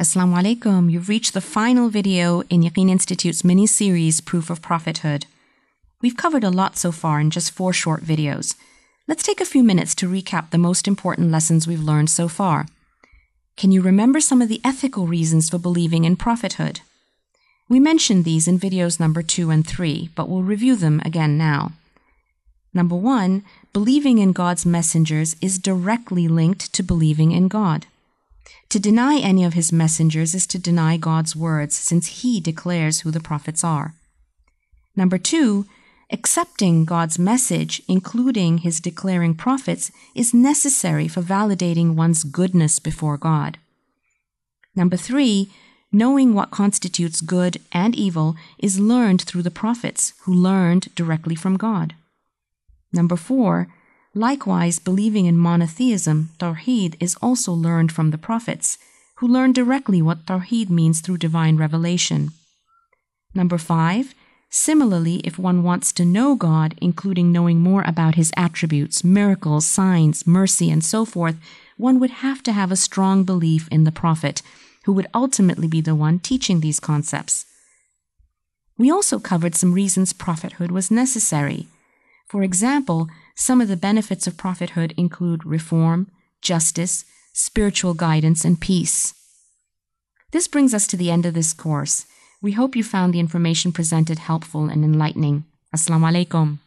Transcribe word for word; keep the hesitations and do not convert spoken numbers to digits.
Assalamu alaikum. You've reached the final video in Yaqeen Institute's mini-series, Proof of Prophethood. We've covered a lot so far in just four short videos. Let's take a few minutes to recap the most important lessons we've learned so far. Can you remember some of the ethical reasons for believing in prophethood? We mentioned these in videos number two and three, but we'll review them again now. Number one, believing in God's messengers is directly linked to believing in God. To deny any of his messengers is to deny God's words, since he declares who the prophets are. Number two, accepting God's message, including his declaring prophets, is necessary for validating one's goodness before God. Number three, knowing what constitutes good and evil is learned through the prophets, who learned directly from God. Number four, likewise, believing in monotheism, Tawheed, is also learned from the prophets, who learn directly what Tawheed means through divine revelation. Number five, similarly, if one wants to know God, including knowing more about his attributes, miracles, signs, mercy, and so forth, one would have to have a strong belief in the prophet, who would ultimately be the one teaching these concepts. We also covered some reasons prophethood was necessary. For example, some of the benefits of prophethood include reform, justice, spiritual guidance, and peace. This brings us to the end of this course. We hope you found the information presented helpful and enlightening. Assalamu alaikum.